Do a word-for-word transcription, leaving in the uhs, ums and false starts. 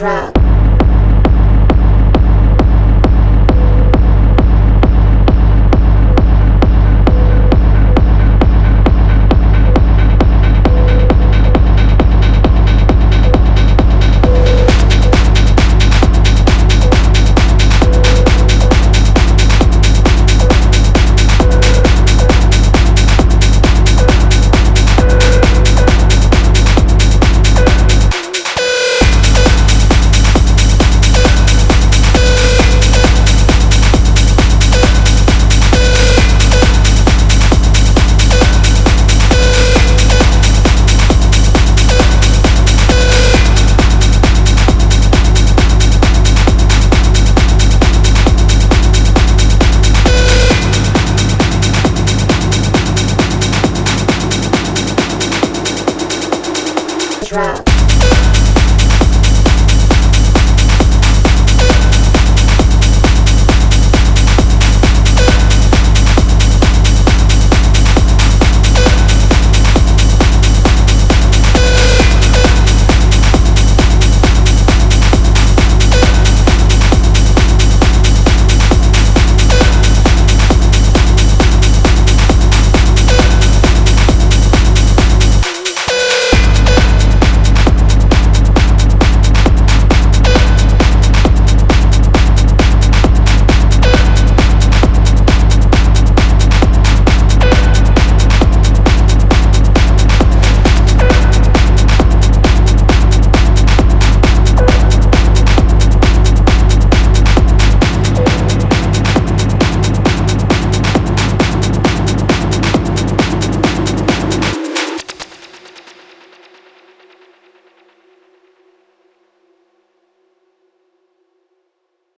drug. Drop.